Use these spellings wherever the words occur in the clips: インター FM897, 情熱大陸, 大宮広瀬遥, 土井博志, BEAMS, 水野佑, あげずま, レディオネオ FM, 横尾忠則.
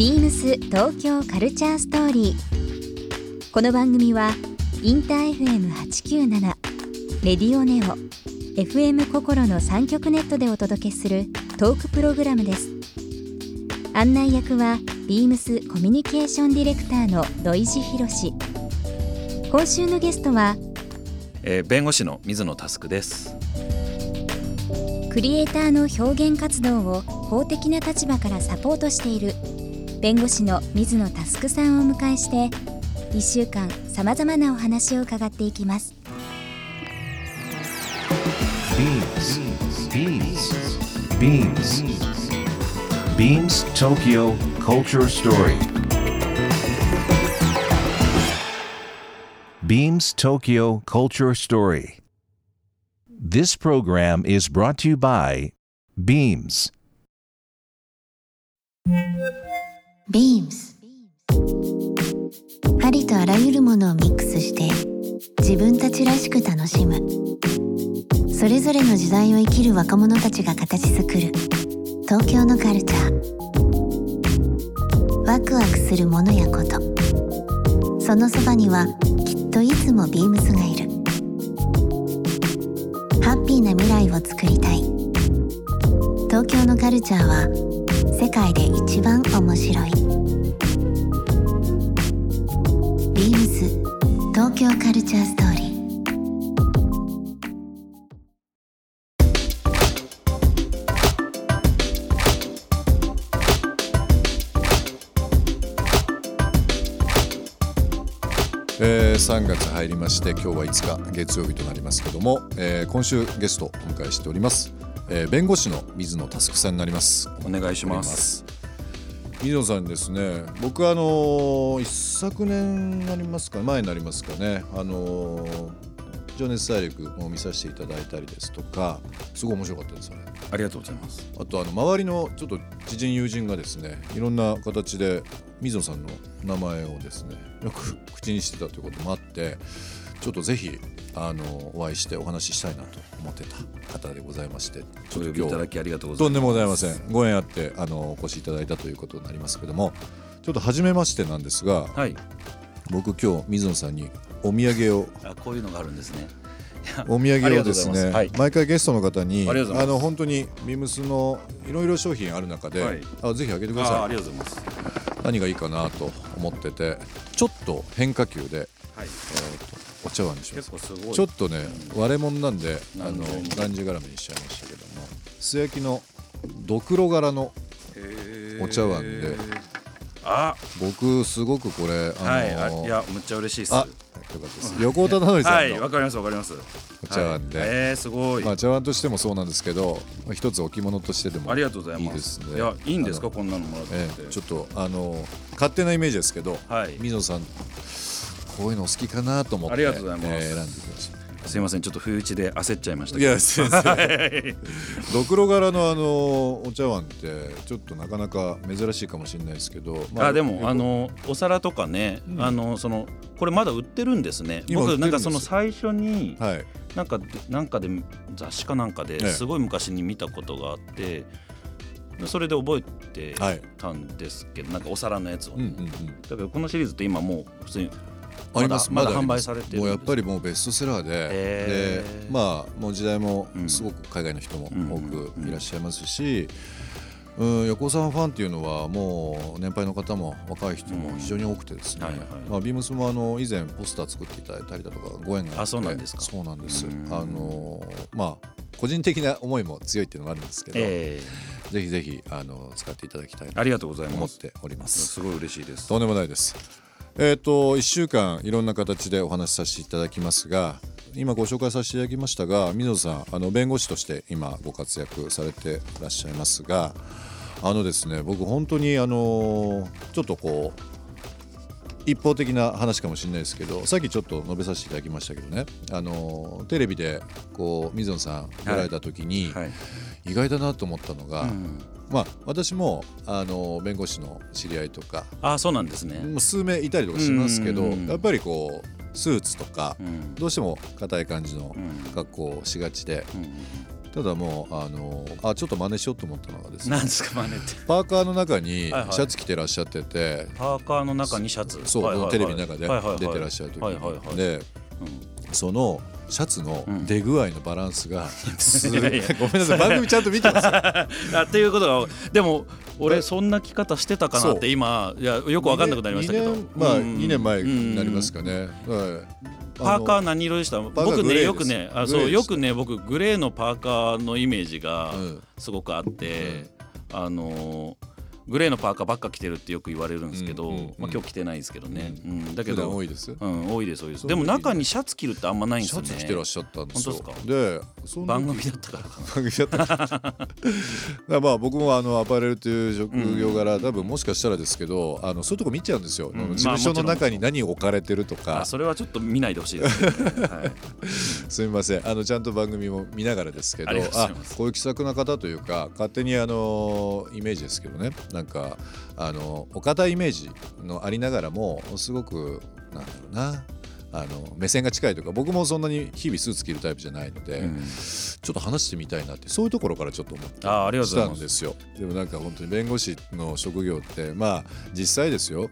ビームス東京カルチャーストーリー。この番組はインター FM897 レディオネオ FM 心の3極ネットでお届けするトークプログラムです。案内役はビームスコミュニケーションディレクターの土井博志。今週のゲストは、弁護士の水野佑です。クリエイターの表現活動を法的な立場からサポートしている弁護士の水野佑さんをお迎えして、1週間さまざまなお話を伺っていきます。BEAMS Tokyo Culture Story. BEAMS Tokyo Culture Story. This program is brought to you by BEAMS. BEAMS ありとあらゆるものをミックスして自分たちらしく楽しむ、それぞれの時代を生きる若者たちが形作る東京のカルチャー。ワクワクするものやこと、そのそばにはきっといつもビームスがいる。ハッピーな未来を作りたい。東京のカルチャーは世界で一番面白い。ビームス東京カルチャーストーリー。3月入りまして、今日は5日月曜日となりますけども、今週ゲストをお迎えしております、弁護士の水野佑さんになります。お願いします。水野さんですね、僕は前になりますかね、情熱大陸を見させていただいたりですとか、すごい面白かったですよね。ありがとうございます。あと周りのちょっと知人友人がですね、いろんな形で水野さんの名前をですね、よく口にしてたということもあって、ちょっとぜひお会いしてお話ししたいなと思ってた方でございまして、ちょっと今日お呼びいただきありがとうございます。とんでもございません。ご縁あってお越しいただいたということになりますけども、ちょっと初めましてなんですが、はい、僕今日水野さんにお土産をこういうのがあるんですね。お土産をですね、はい、毎回ゲストの方に本当にビームスのいろいろ商品ある中で、はい、ぜひあげてください。ありがとうございます。何がいいかなと思ってて、ちょっと変化球で、はい、お茶碗にします。結構すごいちょっとね、割れ物なんでがんじがらめにしちゃいましたけども、素焼きのドクロ柄のお茶碗で、僕すごくこれはい、いやめっちゃ嬉しいです。横尾忠則さんのはい、わかりますわかります。お茶碗で、はい、すごい。まあ、茶碗としてもそうなんですけど、一つ置物としてでもいいですね。ありがとうございます。いや、いいんですかこんなのもらって、ちょっと勝手なイメージですけど、はい、水野さんこういうの好きかなと思って、ありがとうございます。選んでください。すいません、ちょっと不意打ちで焦っちゃいましたけど。いや先生ドクロ柄のお茶碗ってちょっとなかなか珍しいかもしれないですけど、でもお皿とかね、これまだ売ってるんですね。僕なんかその最初に、はい、なんかで雑誌かなんかですごい昔に見たことがあって、それで覚えてたんですけど、はい、なんかお皿のやつを、だからこのシリーズって今もう普通にまだ販売されてる。もうやっぱりもうベストセラー で、もう時代もすごく海外の人も多くいらっしゃいますし、横尾さんファンっていうのはもう年配の方も若い人も非常に多くてですね、ビームスも以前ポスター作っていただいたりだとかご縁があって。そうなんですか。そうなんです。個人的な思いも強いっていうのもあるんですけど、ぜひぜひ使っていただきたいなと思っております。すごい嬉しいです。とんでもないです。1週間いろんな形でお話しさせていただきますが、今ご紹介させていただきましたが、水野さん弁護士として今ご活躍されていらっしゃいますが、ですね、僕本当にちょっとこう一方的な話かもしれないですけど、さっきちょっと述べさせていただきましたけどね、テレビでこう水野さん来られた時に、はいはい、意外だなと思ったのが、私も弁護士の知り合いとか、そうなんですね、もう数名いたりとかしますけど、やっぱりこうスーツとか、どうしても硬い感じの格好をしがちで、ただもうちょっと真似しようと思ったのがですね。なんですか真似って。パーカーの中にシャツ着てらっしゃってて、はいはい、パーカーの中にシャツ、そう、はいはいはい、テレビの中で出てらっしゃる時に、はいはいはい、で、うん、そのシャツの出具合のバランスが、うん、ごめんなさい番組ちゃんと見てますよっていうことが、でも俺そんな着方してたかなって今いやよく分かんなくなりましたけど、2年前になりますかね、うんうんうん、はい、パーカー何色でした？僕ねよくね僕グレーのパーカーのイメージがすごくあって、うん、グレーのパーカーばっか着てるってよく言われるんですけど、うんうんうん、まあ、今日着てないですけどね、うんうん、だけど多いです、うん、多いです多いです。でも中にシャツ着るってあんまないんですよね。シャツ着てらっしゃったんですよ。本当ですか？で、番組だったからかな。番組だったからまあ僕もアパレルという職業柄、うん、多分もしかしたらですけどそういうとこ見ちゃうんですよ、うん、事務所の中に何を置かれてるとか、まあ、それはちょっと見ないでほしいです、ねはい、すみませんちゃんと番組も見ながらですけど、こういう気さくな方というか勝手にイメージですけどね、なんかお堅いイメージのありながらもすごくなんだろうな目線が近いというか、僕もそんなに日々スーツ着るタイプじゃないので、うん、ちょっと話してみたいなってそういうところからちょっと思ってしたんですよ。でもなんか本当に弁護士の職業ってまあ実際ですよ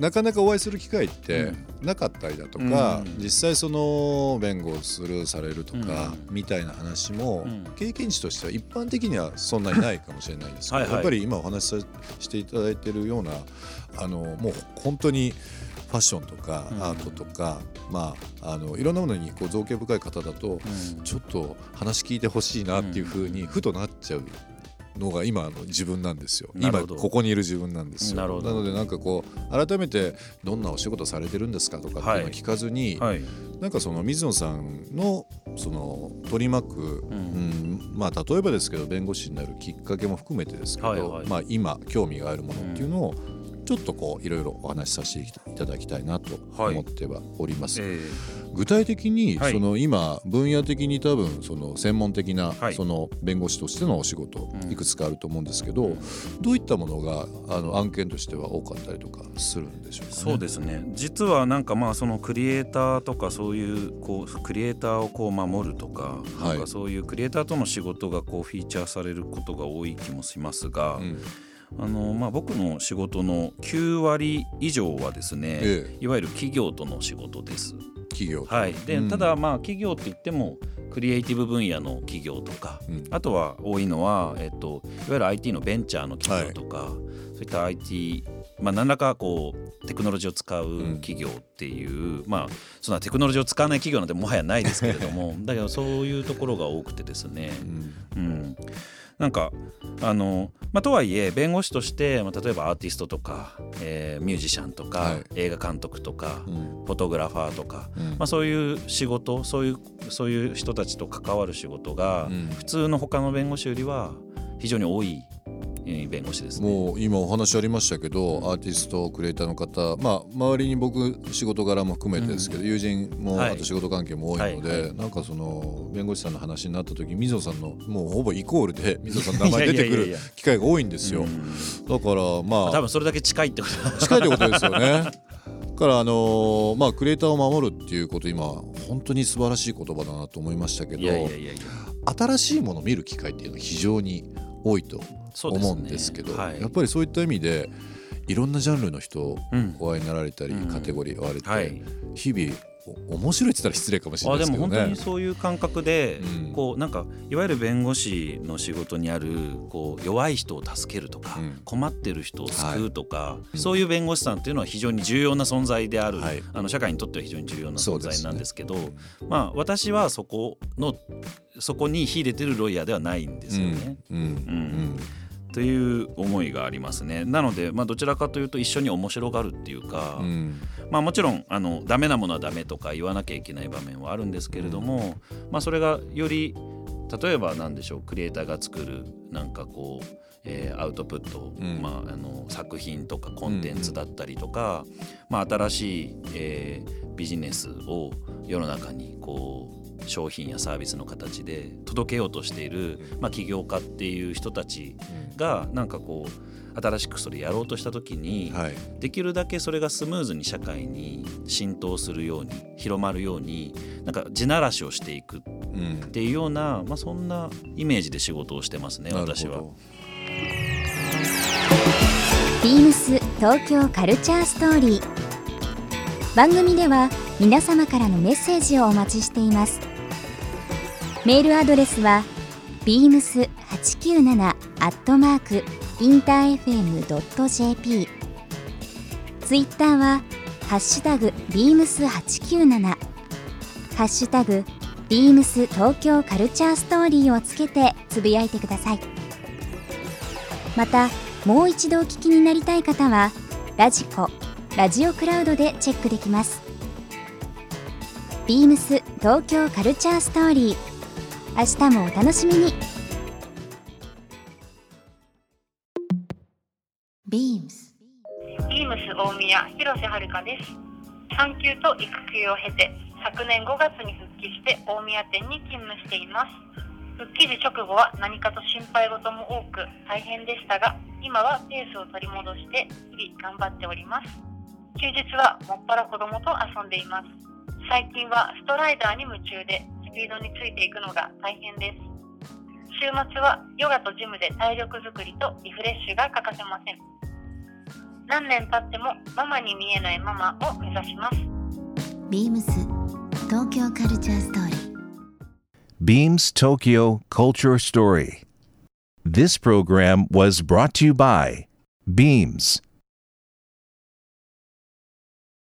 なかなかお会いする機会ってなかったりだとか、うん、実際その弁護をされるとかみたいな話も経験値としては一般的にはそんなにないかもしれないんですけどはい、はい、やっぱり今お話ししていただいているようなもう本当にファッションとかアートとか、うん、まあいろんなものにこう造形深い方だと、うん、ちょっと話聞いてほしいなっていうふうにふとなっちゃうのが今の自分なんですよ。今ここにいる自分なんですよ。 なのでなんかこう改めてどんなお仕事されてるんですかとかっていうのを聞かずに、はいはい、なんかその水野さんのその取り巻く、うんうん、まあ例えばですけど弁護士になるきっかけも含めてですけど、はいはい、まあ今興味があるものっていうのをちょっとこういろいろお話しさせていただきたいなと思ってはおります、はい、具体的にその今分野的に多分その専門的なその弁護士としてのお仕事いくつかあると思うんですけど、どういったものが案件としては多かったりとかするんでしょうかね。そうですね、実はなんかまあそのクリエイターとかそういうこうクリエイターをこう守るとか、はい、なんかそういうクリエイターとの仕事がこうフィーチャーされることが多い気もしますが、うん、まあ、僕の仕事の9割以上はですね、いわゆる企業との仕事です。企業、はい、で、うん、ただまあ企業っていってもクリエイティブ分野の企業とか、うん、あとは多いのは、いわゆる IT のベンチャーの企業とか、はい、そういった IT、まあ、何らかこうテクノロジーを使う企業っていう、うん、まあそんなテクノロジーを使わない企業なんてもはやないですけれどもだけどそういうところが多くてですね、うん、うん、なんかまあ、とはいえ弁護士として、まあ、例えばアーティストとか、ミュージシャンとか、はい、映画監督とか、うん、フォトグラファーとか、うん、まあ、そういう仕事そういう人たちと関わる仕事が、うん、普通の他の弁護士よりは非常に多い弁護士ですね。もう今お話ありましたけど、アーティストクリエイターの方、まあ、周りに僕仕事柄も含めてですけど、うん、友人も、はい、あと仕事関係も多いので、はいはい、なんかその弁護士さんの話になった時水野さんのもうほぼイコールで水野さんの名前出てくる機会が多いんですよ。だからまあ多分それだけ近いってこと近いってことですよねからまあ、クリエイターを守るっていうこと今本当に素晴らしい言葉だなと思いましたけど、新しいものを見る機会っていうのは非常に多いと思うんですけど、はい、やっぱりそういった意味でいろんなジャンルの人をお会いになられたり、うん、カテゴリーを割れて、はい、日々面白いって言ったら失礼かもしれないですけどね。でも本当にそういう感覚で、うん、こうなんかいわゆる弁護士の仕事にあるこう弱い人を助けるとか、うん、困ってる人を救うとか、はい、そういう弁護士さんっていうのは非常に重要な存在である、はい、社会にとっては非常に重要な存在なんですけど、ね、まあ、私はそこに秀でてるロイヤーではないんですよね、うんうんうんうん、という思いがありますね。なので、まあ、どちらかというと一緒に面白がるっていうか、うん、まあ、もちろんダメなものはダメとか言わなきゃいけない場面はあるんですけれども、うん、まあ、それがより例えば何でしょう、クリエイターが作るなんかこう、アウトプット、うん、まあ、作品とかコンテンツだったりとか、うんうん、まあ、新しい、ビジネスを世の中にこう商品やサービスの形で届けようとしている、まあ、起業家っていう人たちがなんかこう新しくそれやろうとした時に、はい、できるだけそれがスムーズに社会に浸透するように広まるようになんか地ならしをしていくっっていうような、まあ、そんなイメージで仕事をしてますね、私は。ビームス東京カルチャーストーリー。番組では皆様からのメッセージをお待ちしています。メールアドレスは beams897@interfm.jp、 ツイッターはハッシュタグ beams897、 ハッシュタグ beams 東京カルチャーストーリーをつけてつぶやいてください。またもう一度お聞きになりたい方はラジコ、ラジオクラウドでチェックできます。 beams 東京カルチャーストーリー、明日もお楽しみに。 beams大宮広瀬遥です。産休と育休を経て昨年5月に復帰して大宮店に勤務しています。復帰時直後は何かと心配事も多く大変でしたが、今はペースを取り戻して日々頑張っております。休日はもっぱら子供と遊んでいます。最近はストライダーに夢中でスピードについていくのが大変です。週末はヨガとジムで体力作りとリフレッシュが欠かせません。何年経ってもママに見えないママを目指します。Beams東京カルチャーストーリー。Beams Tokyo Culture Story. This program was brought to you by Beams.